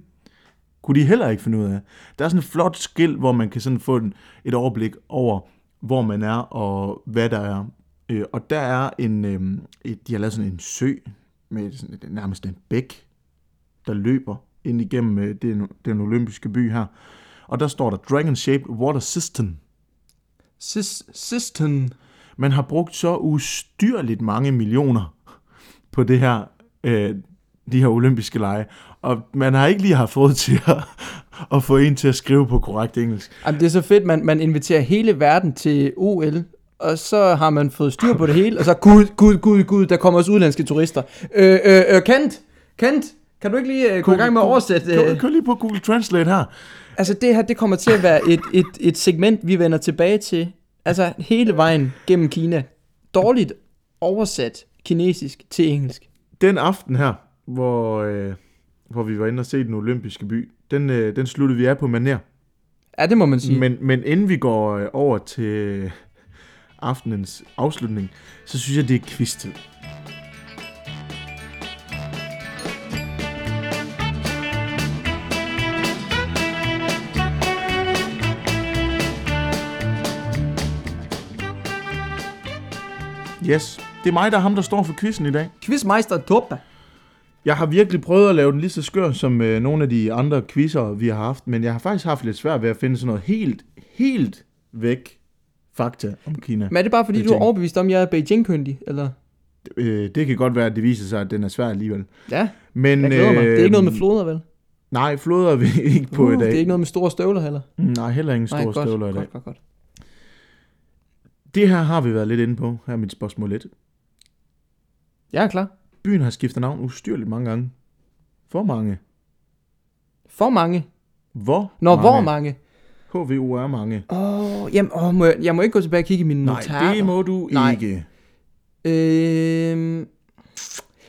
kunne de heller ikke finde ud af. Der er sådan et flot skilt, hvor man kan sådan få et overblik over, hvor man er og hvad der er. Og der er de har lavet sådan en sø med nærmest en bæk, der løber ind igennem den olympiske by her. Og der står der Dragon Shaped Water System. System. Man har brugt så ustyrligt mange millioner på det her, de her olympiske lege. Og man har ikke lige haft fået til at få en til at skrive på korrekt engelsk. Jamen, det er så fedt, man inviterer hele verden til OL. Og så har man fået styr på det hele, og så gud, der kommer også udenlandske turister. Kent, kan du ikke lige gå i gang med at oversætte? Kan lige på Google Translate her. Altså det her, det kommer til at være et segment, vi vender tilbage til. Altså hele vejen gennem Kina. Dårligt oversat kinesisk til engelsk. Den aften her, hvor vi var inde og se den olympiske by, den sluttede vi af på Maner. Ja, det må man sige. Men inden vi går over til... aftenens afslutning, så synes jeg, det er quiz-tid. Yes, det er mig, der står for quizzen i dag. Quizmeister Toppa. Jeg har virkelig prøvet at lave den lige så skør som nogle af de andre quizzer, vi har haft, men jeg har faktisk haft lidt svært ved at finde sådan noget helt væk fakta om Kina. Men er det bare fordi, Beijing, du er overbevist om, at jeg er Beijing-køndig, eller? Det kan godt være, at det viser sig, at den er svær alligevel. Ja, men, jeg glæder mig. Det er ikke noget med floder, vel? Nej, floder vi ikke på i dag. Det er ikke noget med store støvler heller. Nej, heller ingen store støvler i dag. Godt. Det her har vi været lidt inde på. Her er mit spørgsmål lidt. Jeg er klar. Byen har skiftet navn ustyrligt mange gange. For mange. For mange? Hvor? Nå, mange? Hvor mange? HVO er mange. Jeg må ikke gå tilbage og kigge i mine notarer. Nej, det må du ikke.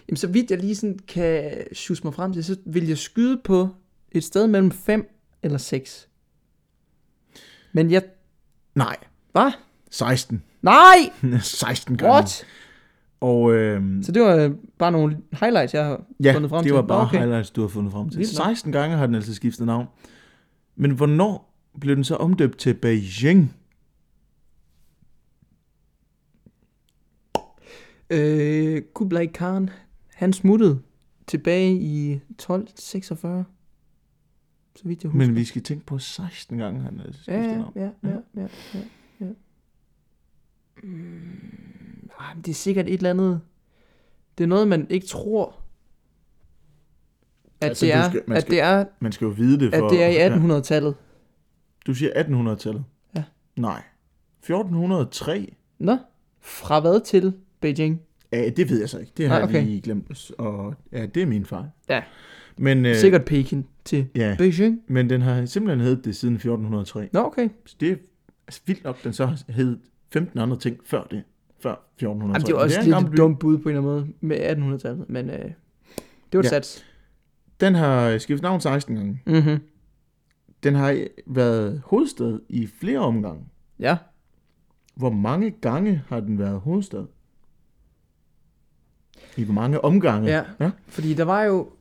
Jamen, så vidt jeg lige sådan kan sjusse mig frem til, så vil jeg skyde på et sted mellem 5 eller 6. Men jeg... Nej. Hvad? 16. Nej! 16 gange. What? Og, så det var bare nogle highlights, jeg har fundet frem til. Ja, det var bare highlights, du har fundet frem til. 16 gange har den altså skiftet navn. Men hvornår blev den så omdøbt til Beijing? Kublai Khan, han smuttede tilbage i 1246, så vidt jeg husker. Men vi skal tænke på 16 gange, han havde skiftet navn. Ja. Det er sikkert et eller andet. Det er noget, man ikke tror, at altså, det er. Man skal jo vide det for. At det er i 1800-tallet. Du siger 1800-tallet? Ja. Nej. 1403? Nå, fra hvad til Beijing? Ja, det ved jeg så ikke. Det har jeg lige glemt. Og ja, det er min far. Ja. Men, sikkert Peking til Beijing. Men den har simpelthen heddet det siden 1403. Nå, okay. Så det er altså vildt nok, den så har heddet 15 andre ting før det. Før 1403. Jamen, det var også lidt et dumt bud på en eller anden måde med 1800-tallet. Men det var et sats. Den har skiftet navn 16 gange. Mm-hmm. Den har været hovedstad i flere omgange. Ja. Hvor mange gange har den været hovedstad? I hvor mange omgange? Ja, fordi der var jo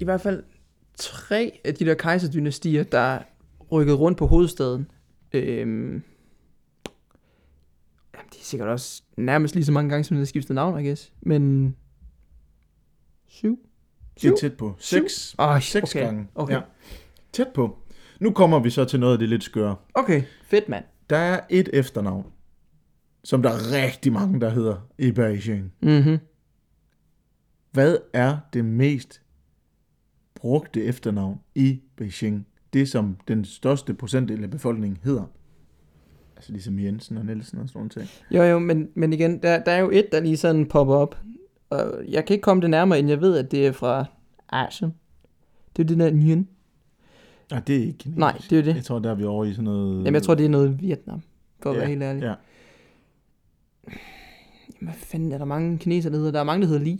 i hvert fald 3 af de der kejserdynastier, der rykkede rundt på hovedstaden. Jamen, det er sikkert også nærmest lige så mange gange, som det skiftede navn, I guess. Men 7? Det er tæt på. 6. Oh, 6 gange. Okay. Ja. Tæt på. Nu kommer vi så til noget af det lidt skøre. Okay, fedt mand. Der er et efternavn, som der er rigtig mange, der hedder i Beijing. Mhm. Hvad er det mest brugte efternavn i Beijing? Det, som den største procentdel af befolkningen hedder. Altså ligesom Jensen og Nielsen og sådan nogle ting. Jo, men igen, der er jo et, der lige sådan popper op. Og jeg kan ikke komme det nærmere, end jeg ved, at det er fra Ashan. Det er det der Yen. Nej, det er ikke kinesisk. Nej, det er det. Jeg tror, der er vi over i sådan noget... Jamen, jeg tror, det er noget Vietnam, for at være helt ærlig. Ja. Jamen, hvad fanden er der mange kineser, der hedder? Der er mange, der hedder Lee.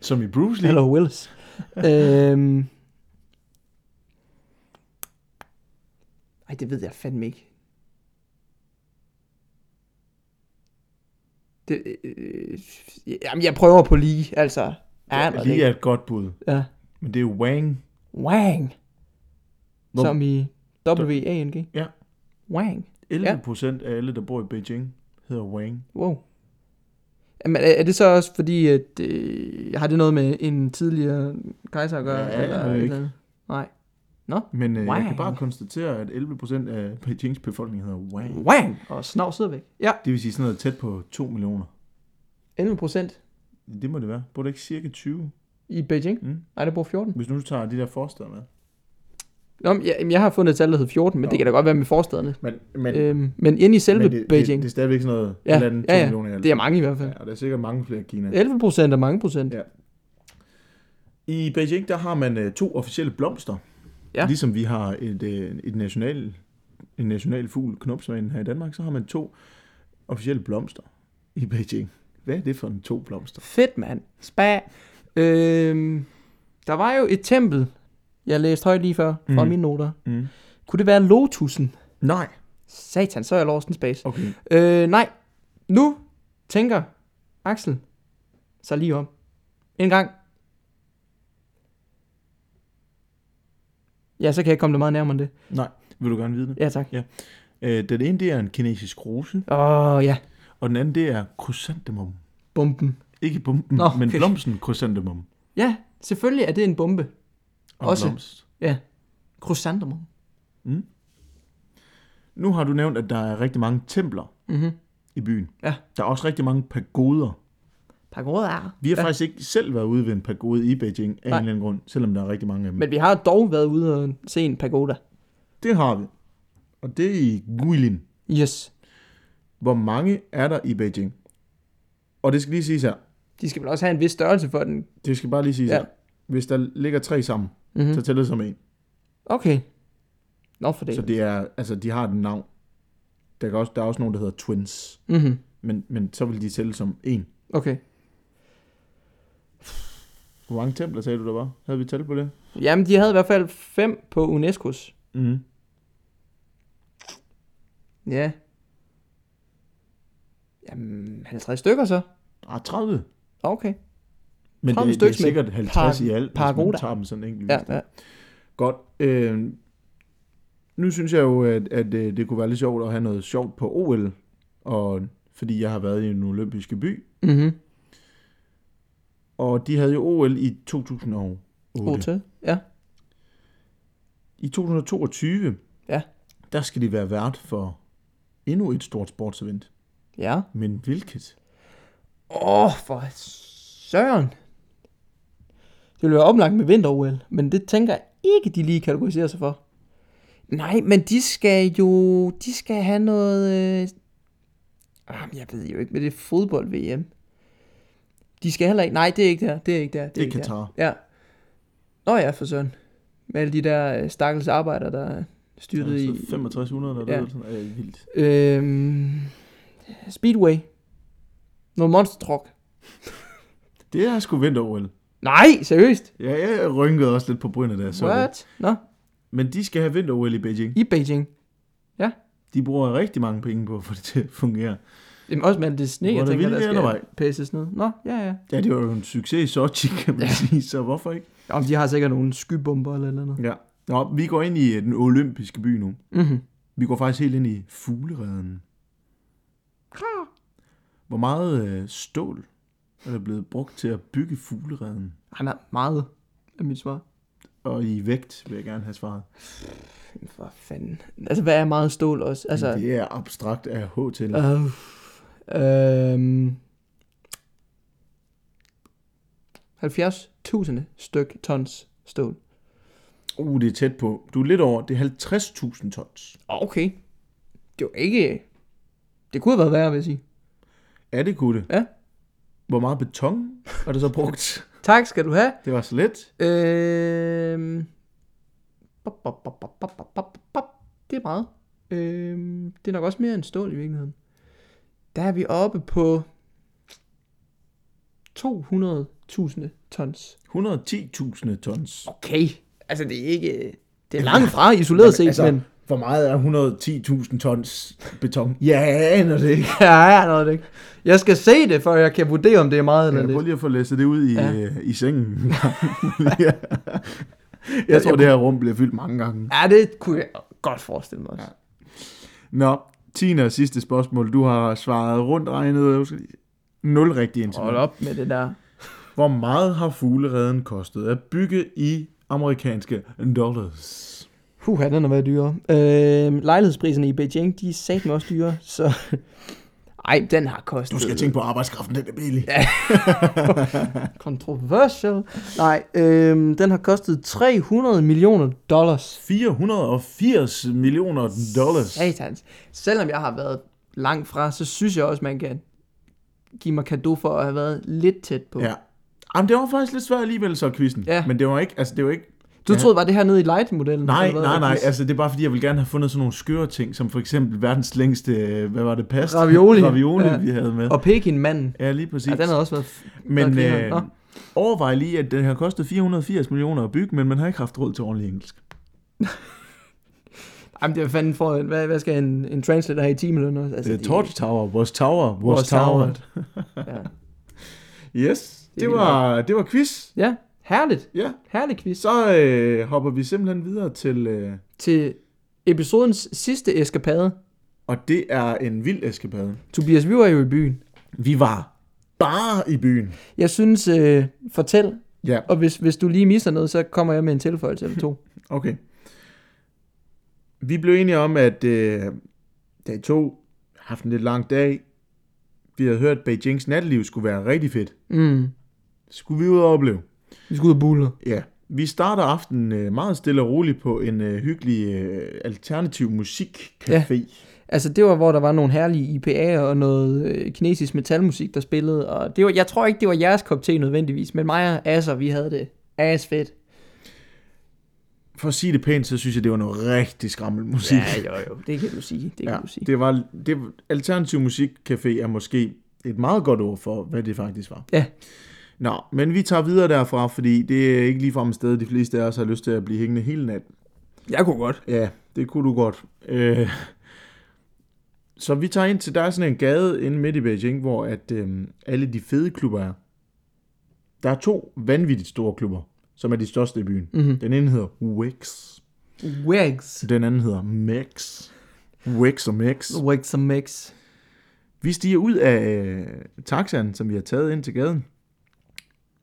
Som i Bruce Lee eller Willis. Ej, det ved jeg fandme ikke. Jamen, jeg prøver på Lee. Altså Lee er et godt bud. Ja. Men det er Wang. Wang. Som i W-A-N-G. Ja. Wang. 11% af alle, der bor i Beijing, hedder Wang. Wow. Jamen, er det så også fordi, at har det noget med en tidligere kejser at gøre? Ja, eller ikke. Eller? Nej. Nå? Men jeg kan bare konstatere, at 11% af Beijings befolkning hedder Wang. Wang! Og snart sidder væk. Ja. Det vil sige sådan noget tæt på 2 millioner. 11%? Det må det være. Bor det ikke cirka 20? I Beijing? Nej, det bor 14. Hvis nu tager de der forsteder med. Nå, jeg har fundet et tal, der hedder 14, men det kan da godt være med forstederne. Men inde i selve Beijing. Det er stadigvæk sådan noget andet 2 millioner. Det er mange i hvert fald. Ja, og der er sikkert mange flere i Kina. 11% er mange procent. Ja. I Beijing, der har man 2 officielle blomster. Ja. Ligesom vi har en national fugl, knopsvanen her i Danmark, så har man 2 officielle blomster i Beijing. Hvad er det for en 2 blomster? Fedt, mand. Spa. Der var jo et tempel, jeg læste højt lige før fra mine noter. Mm. Kunne det være lotusen? Nej. Satan, så er jeg lost in space. Okay. Nej, nu tænker Axel sig lige om. En gang. Ja, så kan jeg komme det meget nærmere end det. Nej, vil du gerne vide det? Ja, tak. Ja. Den ene, det er en kinesisk rose. Ja. Og den anden, det er krysantemum. Bomben. Ikke bomben, men blomsten krysantemum. Ja, selvfølgelig er det en bombe. Og også blomst. Ja, krysantemum. Mm. Nu har du nævnt, at der er rigtig mange templer i byen. Ja. Der er også rigtig mange pagoder. Pagoder er. Vi har faktisk ikke selv været ude ved en pagode i Beijing af en eller anden grund, selvom der er rigtig mange af dem. Men vi har dog været ude og se en pagoda. Det har vi. Og det er i Guilin. Yes. Hvor mange er der i Beijing? Og det skal lige siges her. De skal vel også have en vis størrelse for den. Det skal bare lige siges her. Hvis der ligger 3 sammen, så tæller det som 1. Okay. Nå for det. Så det er, altså de har et navn. Der er også nogen, der hedder Twins. Mm-hmm. Men så vil de tælle som 1. Okay. Hvor mange templer sagde du der var? Havde vi talt på det? Jamen, de havde i hvert fald 5 på UNESCO's. Mhm. Ja. Jamen, 50 stykker så? Ah, 30. Okay. Men det er sikkert 50 i alt, hvis man tager dem sådan enkelt. Ja. Godt. Nu synes jeg jo, at det kunne være lidt sjovt at have noget sjovt på OL, og fordi jeg har været i en olympiske by. Mhm. Og de havde jo OL i 2008. Ja. I 2022, der skal de være vært for endnu et stort sportsevent. Ja. Men hvilket? For søren. Det ville være oplagt med vinter-OL, men det tænker jeg ikke, de lige kategoriserer sig for. Nej, men de skal have noget... jeg ved jo ikke, men det er fodbold-VM. De skal heller ikke... Nej, det er ikke der. Det er Katar. Ja. Nå ja, for søren. Med alle de der stakkels arbejdere, der styrtede i... 6500 eller noget. Ja. Vildt. Speedway. Noget monstertruck. Det er sgu vinter-OL. Nej, seriøst? Ja, jeg rynkede også lidt på brynet der. Sorry. What? Nå. Men de skal have vinter-OL i Beijing. I Beijing. Ja. De bruger rigtig mange penge på at få det til at fungere. Jamen også med det sne, jeg tænker, der skal pæses ned. Nå, ja. Ja, det var jo en succes i Sochi, kan man sige, så hvorfor ikke? Jamen, de har sikkert nogle skybomber eller noget. Ja. Nå, vi går ind i den olympiske by nu. Mm-hmm. Vi går faktisk helt ind i fuglereden. Hvor meget stål er der blevet brugt til at bygge fuglereden? Han er meget af mit svar. Og i vægt vil jeg gerne have svaret. For fanden. Altså, hvad er meget stål også? Altså, det er abstrakt af HTL. Uh, 70.000 styk tons stål. Det er tæt på. Du er lidt over. Det er 50.000 tons. Okay. Det var ikke... Det kunne have været værre, vil jeg sige. Ja, det kunne det. Ja. Hvor meget beton er der så brugt? Tak skal du have. Det var så lidt. Det er meget. Det er nok også mere end stål i virkeligheden. Der er vi oppe på 200.000 tons. 110.000 tons. Okay, altså det er ikke... Det er langt fra isoleret set, altså, men... Hvor meget er 110.000 tons beton? Ja, når det ikke. Ja, når det ikke. Jeg skal se det, for jeg kan vurdere, om det er meget eller lidt. Jeg prøver lige at få læst det ud i sengen. Jeg tror, det her rum bliver fyldt mange gange. Ja, det kunne jeg godt forestille mig også. Ja. Nå. 10. og sidste spørgsmål. Du har svaret rundt regnet 0 rigtigt indtil. Hold op med det der. Hvor meget har fuglereden kostet at bygge i amerikanske dollars? Den har været dyre. Lejlighedspriserne i Beijing, de er satme også dyre, så... Ej, den har kostet... Du skal tænke på arbejdskraften, den er billig. Ja. Controversial. Nej, den har kostet $300 million. $480 million. Satans. Selvom jeg har været langt fra, så synes jeg også, man kan give mig cadeau for at have været lidt tæt på. Ja. Jamen, det var faktisk lidt svært alligevel så, quizzen. Ja. Men det var ikke... Altså, det var ikke... Du troede, var det her nede i light-modellen? Nej, altså det er bare fordi, jeg vil gerne have fundet sådan nogle skøre ting, som for eksempel verdens længste, hvad var det, pasta? Ravioli ja. Vi havde med. Og Peking-manden. Ja, lige præcis. Ja, den har også været... Men overvej lige, at den har kostet 480 millioner at bygge, men man har ikke haft råd til ordentlig engelsk. Jamen det er fanden for, hvad skal en translator have i timeløn også? Altså, det er Torch Tower, vores tower. Ja. Yes, det var quiz. Ja. Herligt. Ja. Herlig quiz. Så hopper vi simpelthen videre til... Til episodens sidste eskapade. Og det er en vild eskapade. Tobias, vi var jo i byen. Vi var bare i byen. Jeg synes, fortæl. Ja. Og hvis du lige misser noget, så kommer jeg med en tilføjelse eller 2. Okay. Vi blev enige om, at dag 2 har haft en lidt lang dag. Vi havde hørt, at Beijings natteliv skulle være rigtig fedt. Mm. Skulle vi ud og opleve. Vi skulle ud og bulle. Ja. Vi starter aftenen meget stille og roligt på en hyggelig alternativ musikcafé. Ja. Altså det var, hvor der var nogle herlige IPA'er og noget kinesisk metalmusik, der spillede. Og det var, jeg tror ikke, det var jeres kop te nødvendigvis, men mig og Asser, vi havde det as fedt. For at sige det pænt, så synes jeg, det var noget rigtig skrammel musik. Ja, jo, det kan du sige. Det, kan du sige. Det alternativ musikcafé er måske et meget godt ord for, hvad det faktisk var. Ja. Nå, men vi tager videre derfra, fordi det er ikke ligefrem et sted, de fleste af os har lyst til at blive hængende hele natten. Jeg kunne godt. Ja, det kunne du godt. Så vi tager ind til, der er sådan en gade inde midt i Beijing, hvor at, alle de fede klubber er. Der er to vanvittigt store klubber, som er de største i byen. Mm-hmm. Den ene hedder Wex. Wex. Den anden hedder Max. Wex og Max. Wex og Max. Vi stiger ud af taxaen, som vi har taget ind til gaden.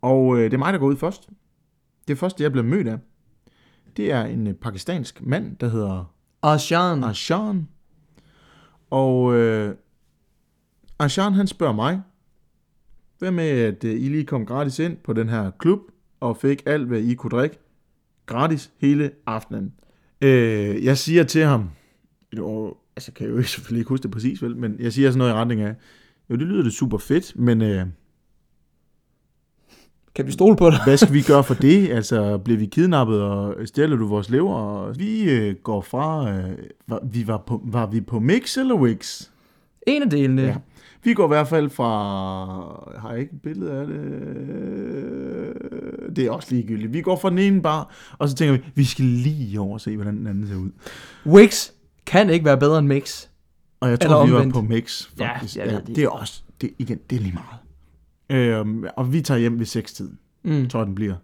Og det er mig, der går ud først. Det første, jeg blev mødt af, det er en pakistansk mand, der hedder... Ashan. Og Ashan, han spørger mig, hvad med, at I lige kom gratis ind på den her klub, og fik alt, hvad I kunne drikke, gratis hele aftenen. Jeg siger til ham, altså kan jeg jo selvfølgelig ikke huske det præcis, vel, men jeg siger sådan noget i retning af, jo, det lyder det super fedt, men... kan vi stole på dig? Hvad skal vi gøre for det? Altså, bliver vi kidnappet, og stjæler du vores lever? Og vi går fra... Var vi på Mix eller Wix? En af delene. Ja. Vi går i hvert fald fra... Har jeg ikke et billede af det? Det er også ligegyldigt. Vi går fra den ene bar, og så tænker vi, vi skal lige over og se, hvordan den anden ser ud. Wix kan ikke være bedre end Mix. Og jeg tror, vi var på Mix, faktisk. Ja, det er også... Det er lige meget. Og vi tager hjem ved 6-tiden, tror den bliver.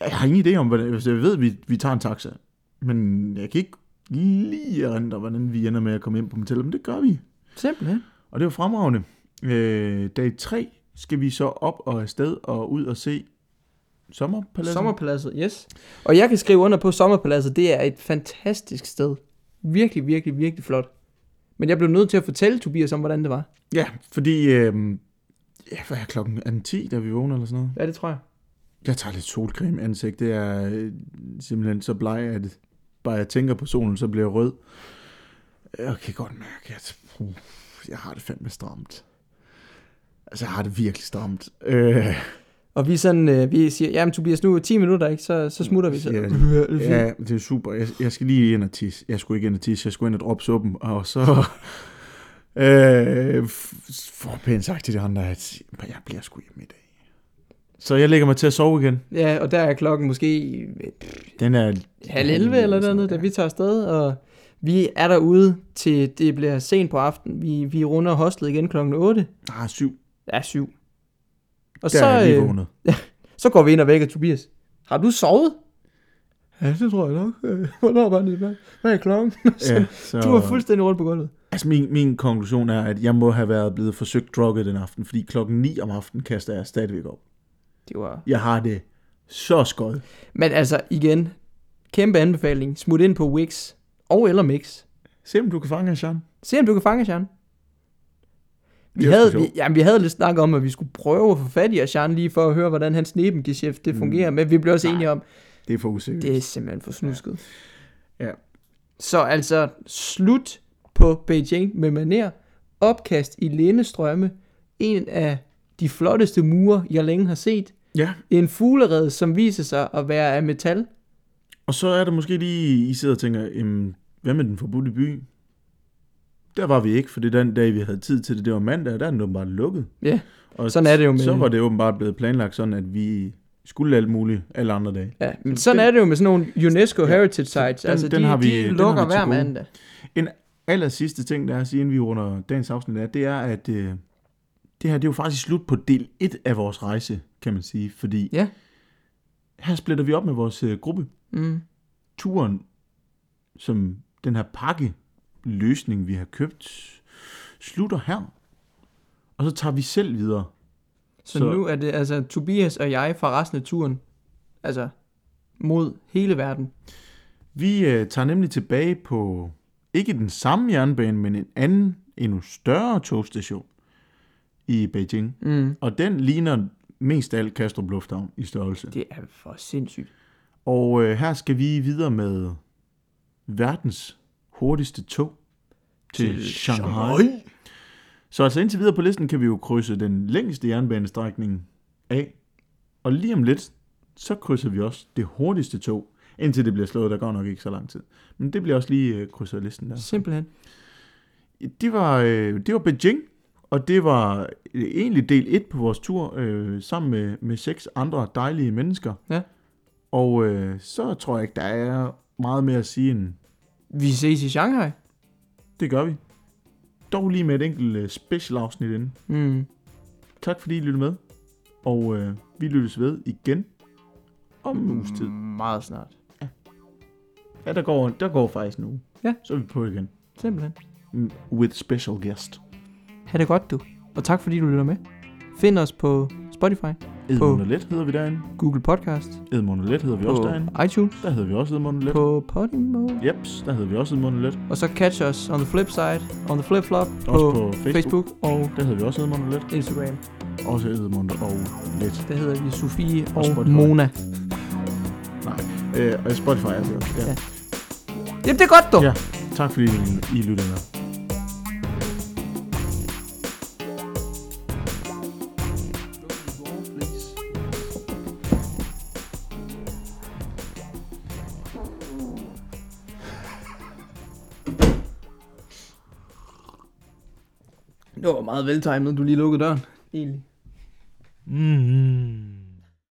Jeg har ingen idé om, hvordan, jeg ved, vi tager en taxa, men jeg kan ikke lige erindre, hvordan vi ender med at komme ind på hotellet, men det gør vi. Simpelthen. Og det var fremragende. Dag 3 skal vi så op og afsted og ud og se Sommerpaladset. Sommerpaladset, yes. Og jeg kan skrive under på, Sommerpaladset, det er et fantastisk sted. Virkelig, virkelig, virkelig flot. Men jeg blev nødt til at fortælle Tobias om, hvordan det var. Ja, fordi... hvad er klokken 10, da vi vågner eller sådan noget? Ja, det tror jeg. Jeg tager lidt solcreme i ansigt. Det er simpelthen så bleg, at bare jeg tænker på solen, så bliver jeg rød. Jeg kan godt mærke, at jeg har det fandme stramt. Altså, jeg har det virkelig stramt. Og vi sådan, vi siger, jamen Tobias, nu 10 minutter, ikke? Så smutter vi så. Ja, det er super. Jeg skal lige ind og tisse. Jeg skulle ikke ind og tisse, jeg skulle ind og droppe suppen, og så... for pænt sagt til de andre, at jeg bliver sgu hjemme i dag. Så jeg lægger mig til at sove igen. Ja, og der er klokken måske... Den er... 10:30 eller noget, da vi tager afsted, og vi er derude til det bliver sent på aftenen. Vi runder hostlet igen klokken 8. Ah, 7. Ja, 7. Og der så, er jeg lige vågnet. Så går vi ind og vækker Tobias. Har du sovet? Ja, det tror jeg nok. Hvornår var det? Hvad er klokken? Ja, så... Du var fuldstændig rundt på gulvet. Altså min konklusion er, at jeg må have været blevet forsøgt drukket den aften, fordi klokken 9 om aftenen kaster jeg stadigvæk op. Det var... Jeg har det så skød. Men altså, igen, kæmpe anbefaling. Smut ind på Wix og eller Mix. Se om du kan fange Ashan. Vi havde lidt snak om, at vi skulle prøve at få fat i Ashan lige for at høre, hvordan hans nebengeschæft det fungerer, men vi blev også enige om... Det er for useriøst. Det er simpelthen for snusket. Ja. Så altså, slut... på Beijing med maner, opkast i lindestrømme, en af de flotteste mure, jeg længe har set. Ja. En fuglerede, som viser sig at være af metal. Og så er der måske lige, I sidder og tænker, hvad med den forbudte by? Der var vi ikke, for det er den dag, vi havde tid til det. Det var mandag, og der er den åbenbart lukket. Ja, og sådan er det jo med... Så var det åbenbart blevet planlagt sådan, at vi... skulle alt muligt alle andre dage. Ja, men sådan er det jo med sådan nogle UNESCO Heritage Sites. Altså, de lukker hver mandag. En aller sidste ting, der er at sige, inden vi runder dagens afsnit, det er, at det her, det er jo faktisk slut på del 1 af vores rejse, kan man sige, fordi her splitter vi op med vores gruppe. Mm. Turen, som den her pakkeløsning, vi har købt, slutter her, og så tager vi selv videre. Så nu er det altså Tobias og jeg fra resten af turen, altså mod hele verden. Vi tager nemlig tilbage på... Ikke den samme jernbane, men en anden endnu større togstation i Beijing. Mm. Og den ligner mest af alt Kastrup Lufthavn i størrelse. Det er for sindssygt. Og her skal vi videre med verdens hurtigste tog til Shanghai. Så altså indtil videre på listen kan vi jo krydse den længste jernbanestrækning af. Og lige om lidt, så krydser vi også det hurtigste tog, indtil det bliver slået. Der går nok ikke så lang tid. Men det bliver også lige krydset listen der. Simpelthen. Det var Beijing, og det var egentlig del 1 på vores tur, sammen med 6 andre dejlige mennesker. Ja. Og så tror jeg ikke, der er meget mere at sige end... Vi ses i Shanghai. Det gør vi. Dog lige med et enkelt specialafsnit inden. Mm. Tak fordi I lyttede med. Og vi lyttes ved igen om en uges tid. Meget snart. Ja, der går faktisk en uge. Ja. Så er vi på igen. Simpelthen. With special guest. Ha' det godt, du. Og tak fordi du lytter med. Find os på Spotify. Edmund Let hedder vi derinde. Google Podcast. Edmund Let hedder vi også derinde. På iTunes. Der hedder vi også Edmund Let. På Podimo. Jeps, der hedder vi også Edmund Let. Og så catch os on the flip side, on the flip flop. Også på Facebook. Og der hedder vi også Edmund Let. Instagram. Også Edmund og Let. Der hedder vi Sofie og Mona. Nej, Spotify er det også. Ja. Ja. Jamen det er godt, dog. Ja, tak fordi I lyttede med. Det var meget veltimet, du lige lukkede døren. Egentlig. Mm-hmm.